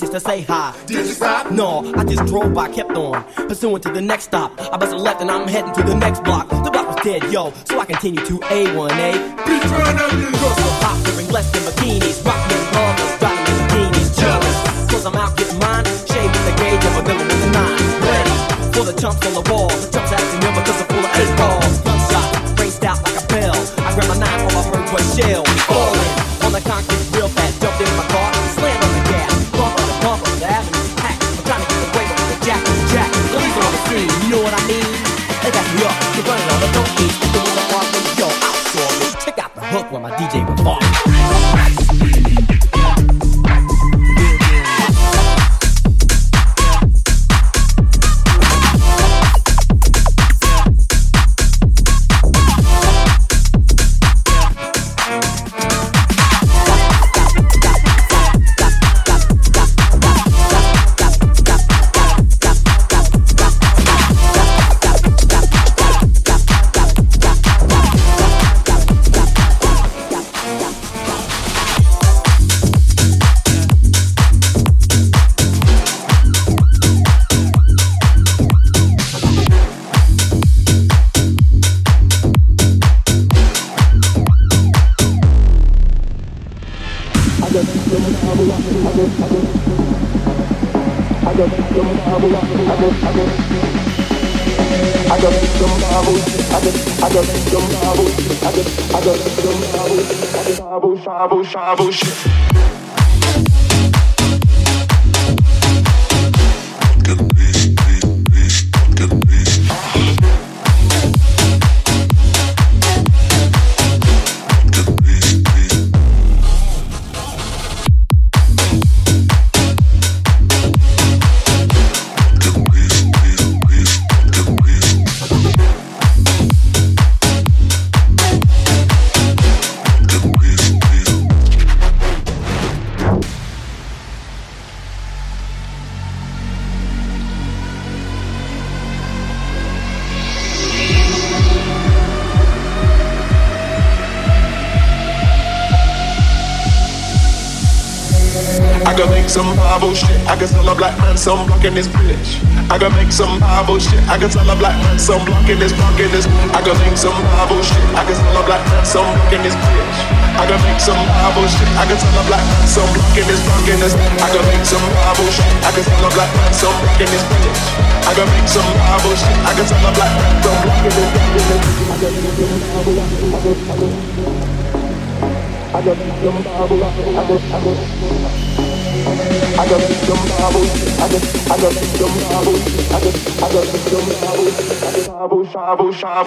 Just to say hi. Did you stop? No, I just drove by, kept on pursuing to the next stop. I busted left and I'm heading to the next block. The block was dead, yo, so I continue to A1A. Be trying to do girls so pop, wearing less than bikinis, rocking and bombers, dropping and bikinis, jealous. Cause I'm out getting mine, shaved with the gauge of a villain with a nine. Ready for the chumps on the wall, the chumps acting number cause I'm full of eight balls. Gunshot, raced out like a bell. I grabbed my knife while I heard what shell falling on the concrete real fast, jumped in my car. You know what I mean? They got me up, they run it on the don't eat. They want to party, yo, I saw it. Check out the hook where my DJ was on. Shabu, shabu, shabu. I can make some Bible shit. I can tell a black man some block in this bitch. I can make some Bible shit. I can tell a black man some block in this block in this. I can make some Bible shit. I can tell a black man some block in this bitch. I can make some Bible shit. I can tell a black man some block in this block in this. I can make some Bible shit. I can tell a black man some block in this bitch. I can make some Bible shit. I can tell a black man some block in this block in this. I can make some Bible. I got some marbles, I got some marbles, I got some marbles, I got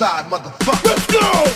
side, motherfucker. Let's go!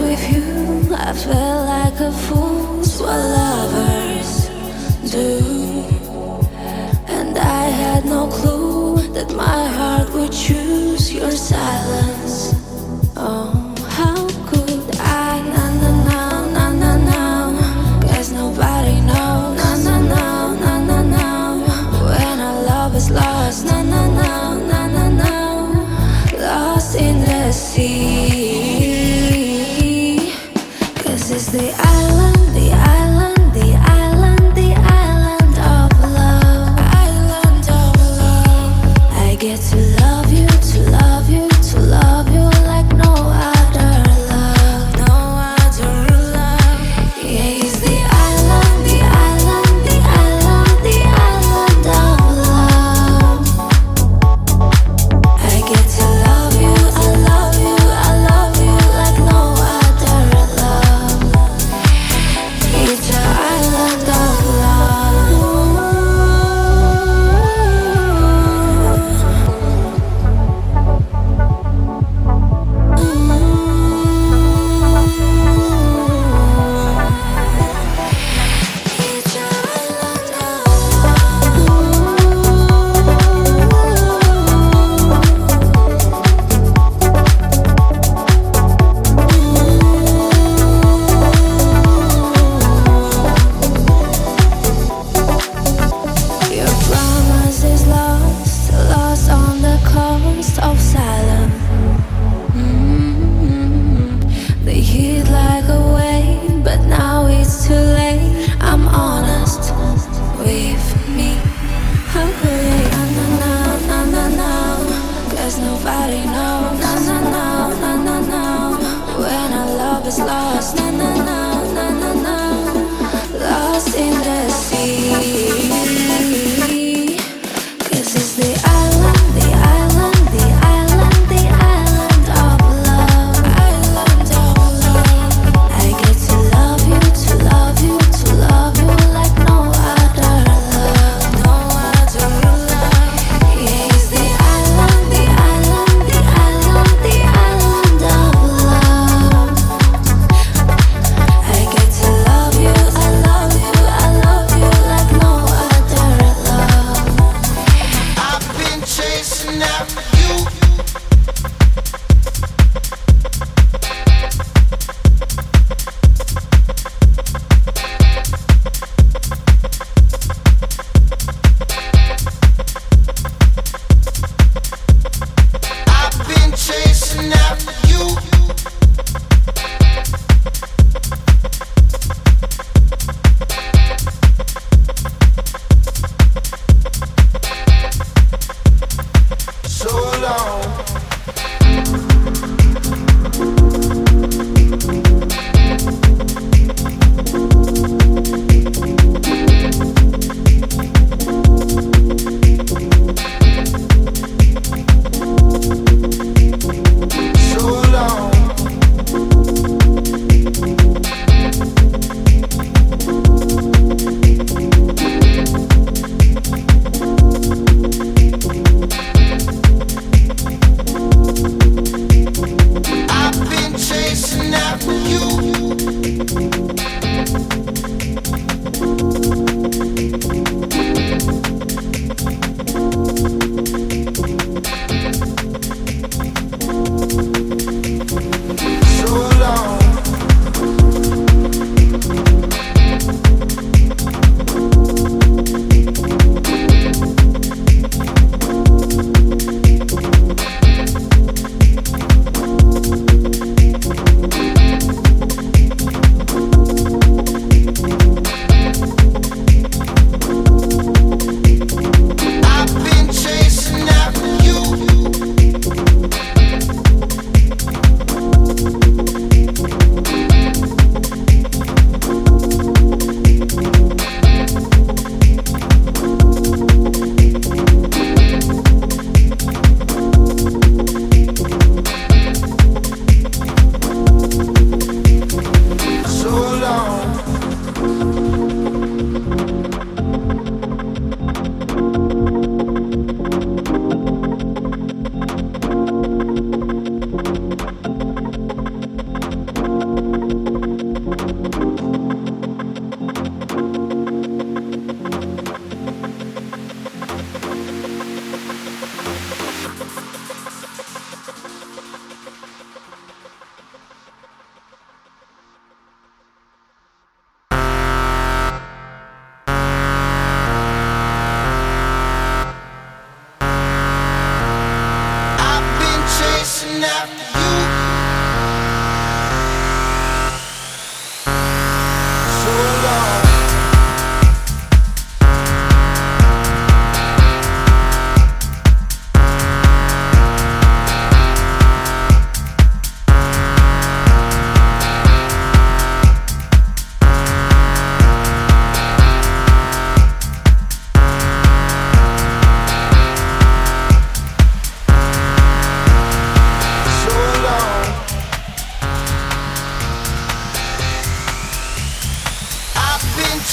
with you, I felt like a fool. It's what lovers do, and I had no clue that my heart would choose your silence. Oh, how could I? Na na na na na na. Guess nobody knows. Na na na na na na. When our love is lost. Na na na na na na. Lost in the sea. 'Cause it's the island, the island, the island, the island of love. Island of love. I get to love you, to love you, to love you. To love.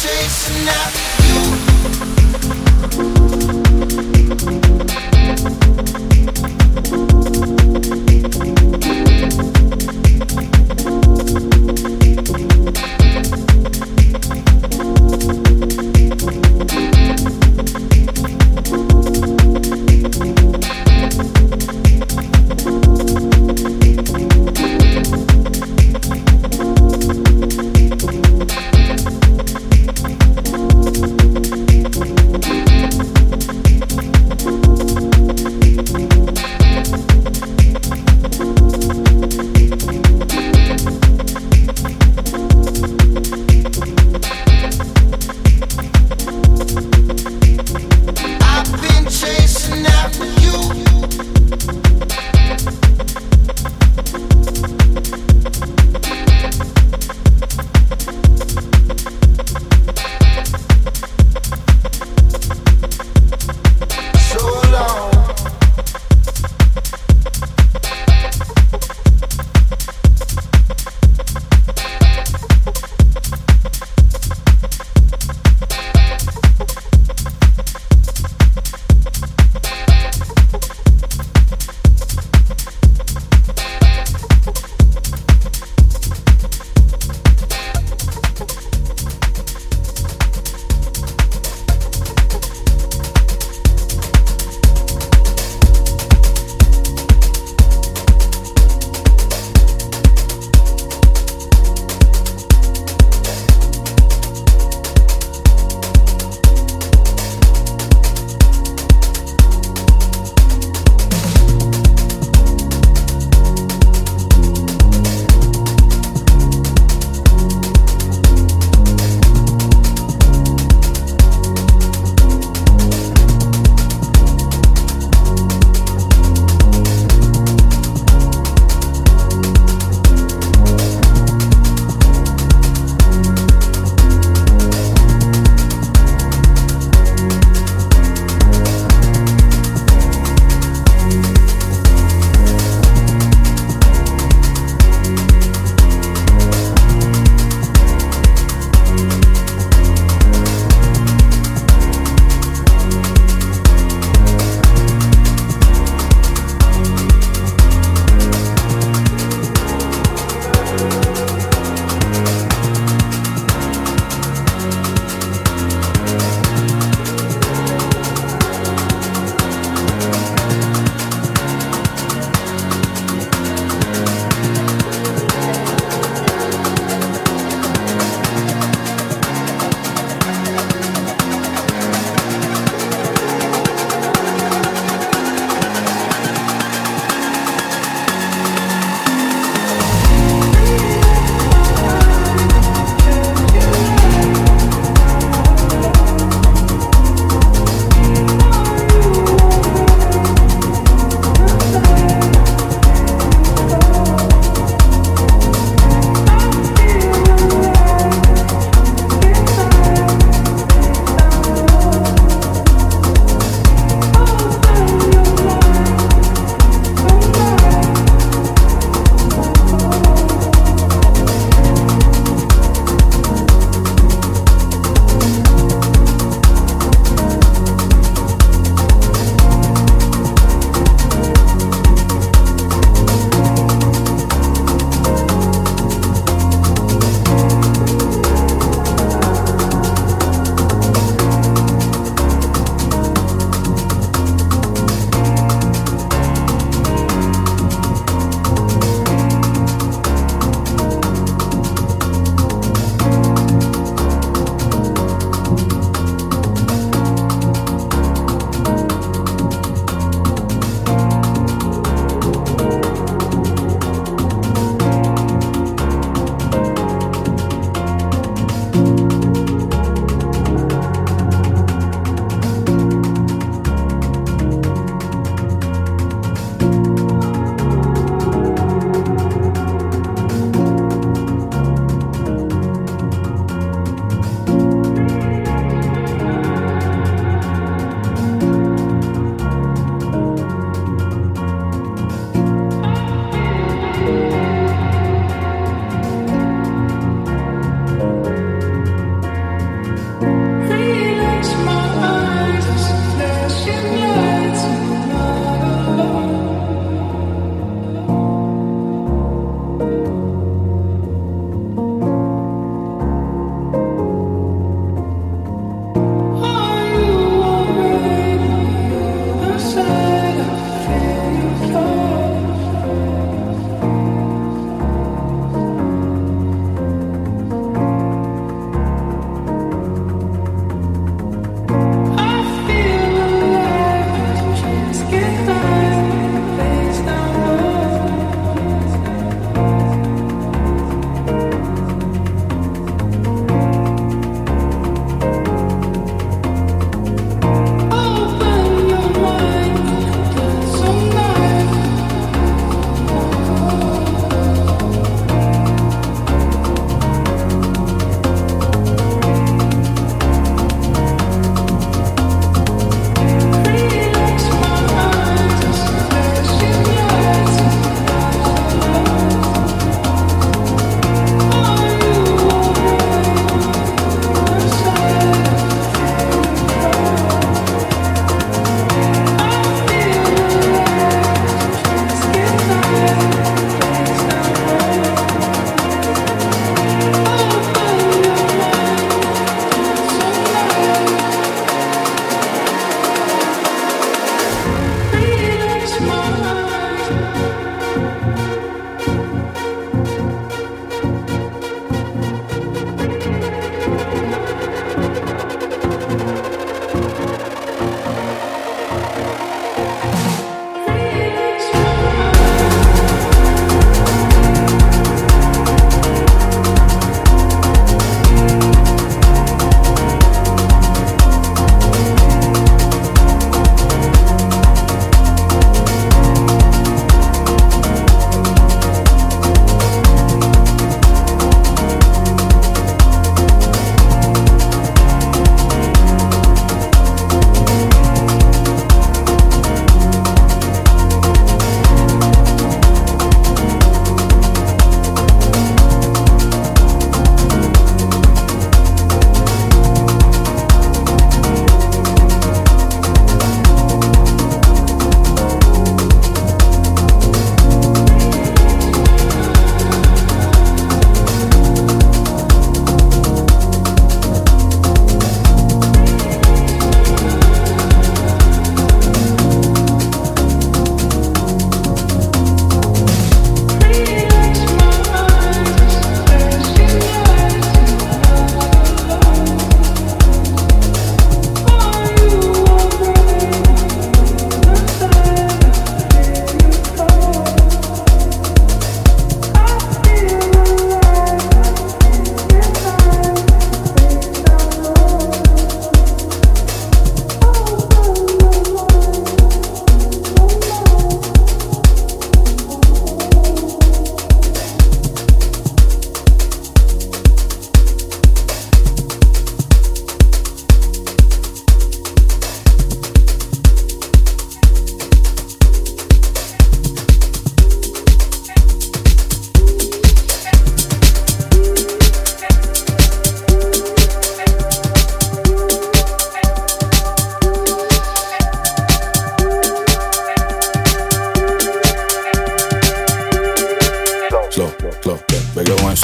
chasing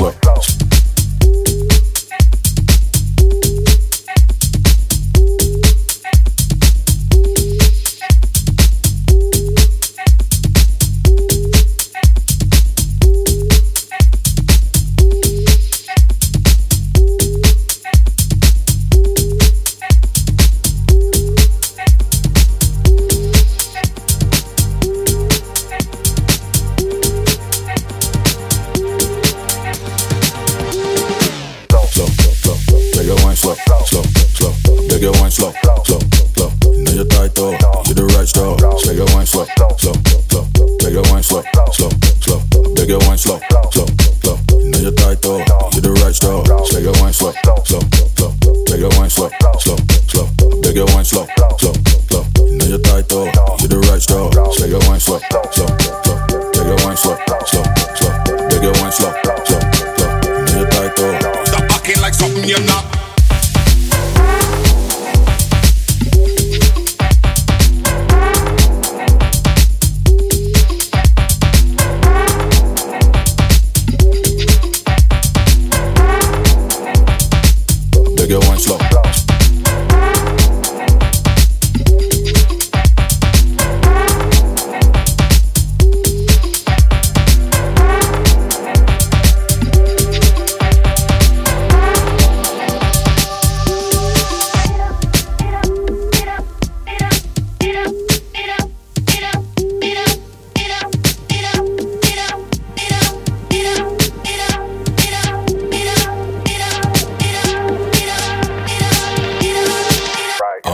числа.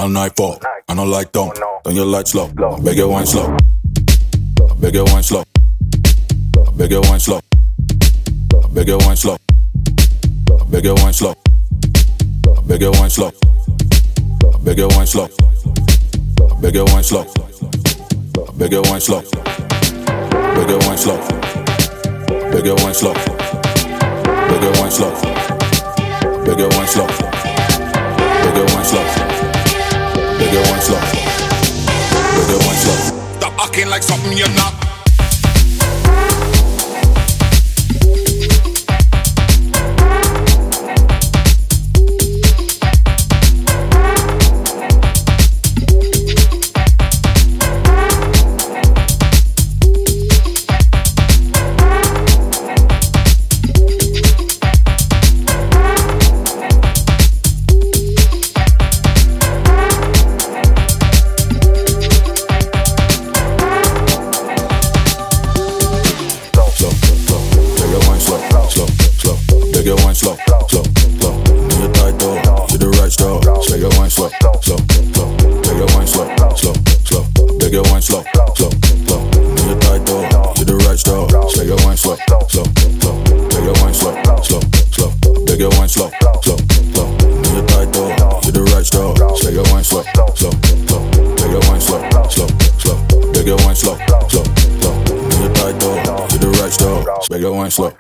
Nightfall, I don't like them. Turn your lights low. Beg your wine slow. Beg your wine slow. Beg your wine slow. Beg your wine slow. Beg your wine slow. Beg your wine slow. Beg your wine slow. Beg your wine slow. Beg your wine slow. Beg your wine slow. Beg your wine slow. Beg your wine slow. Beg your wine slow. Beg your wine slow. They get one slow. They get one slow. Stop acting like something you're not. Slow.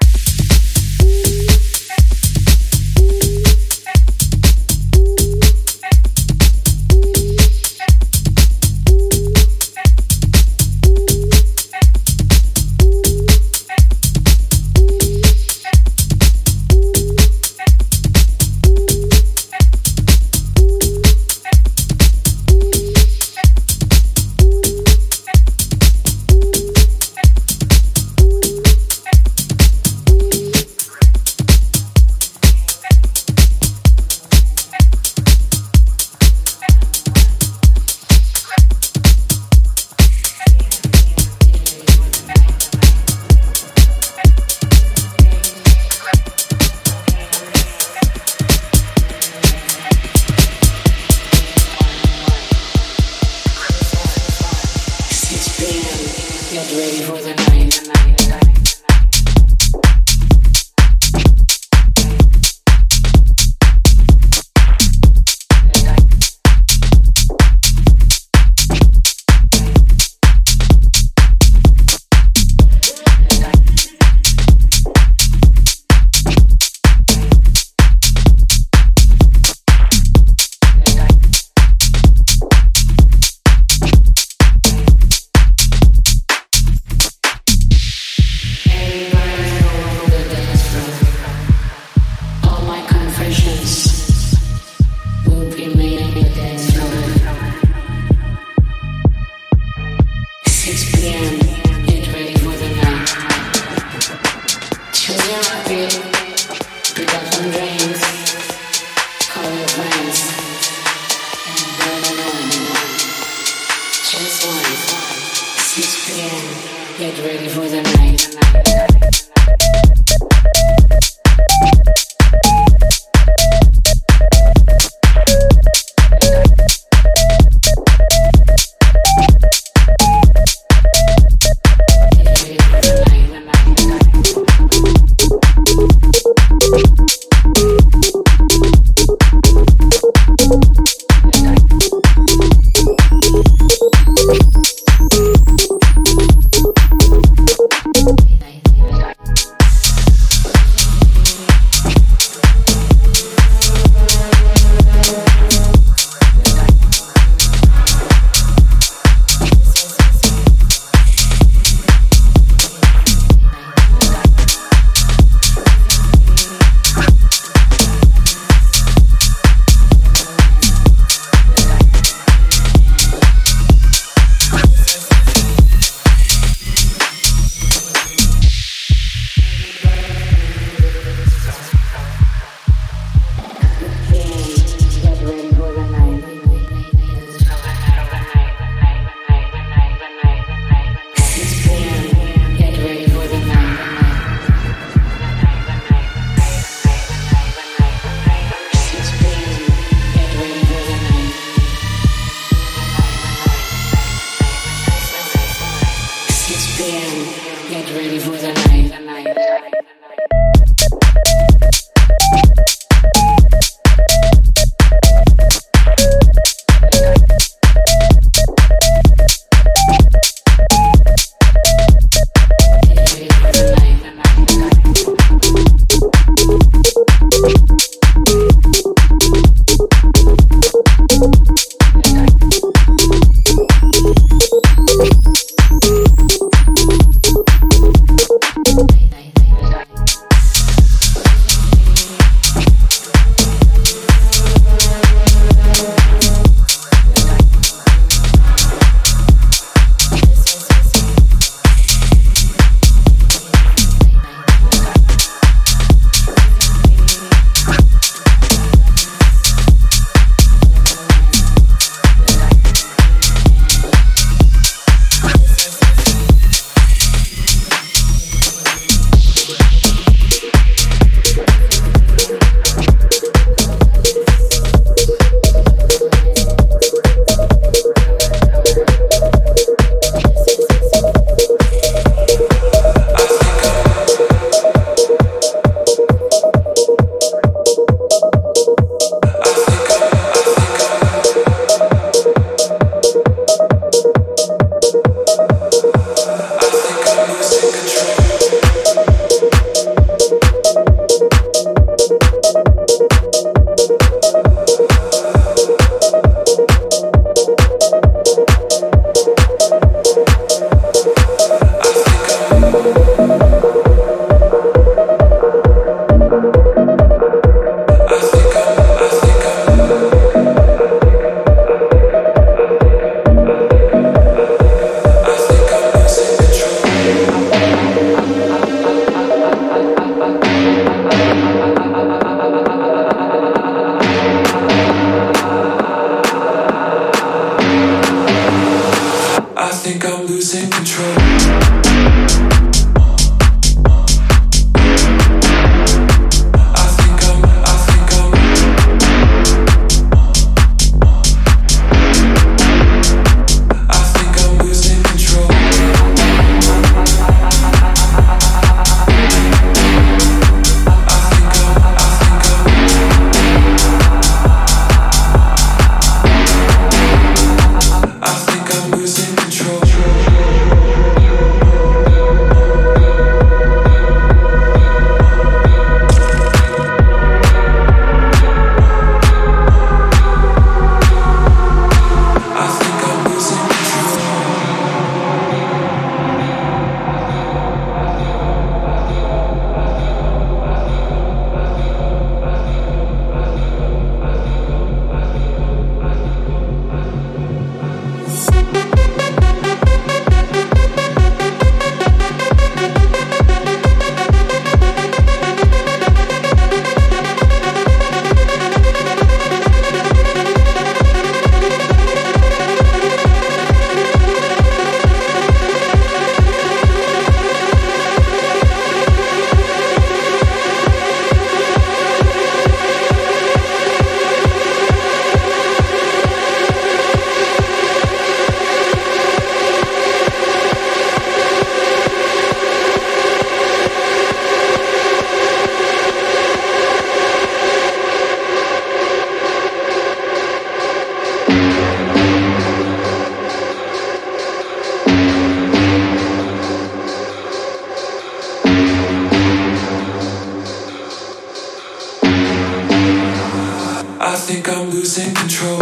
think I'm losing control.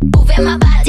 Moving my body.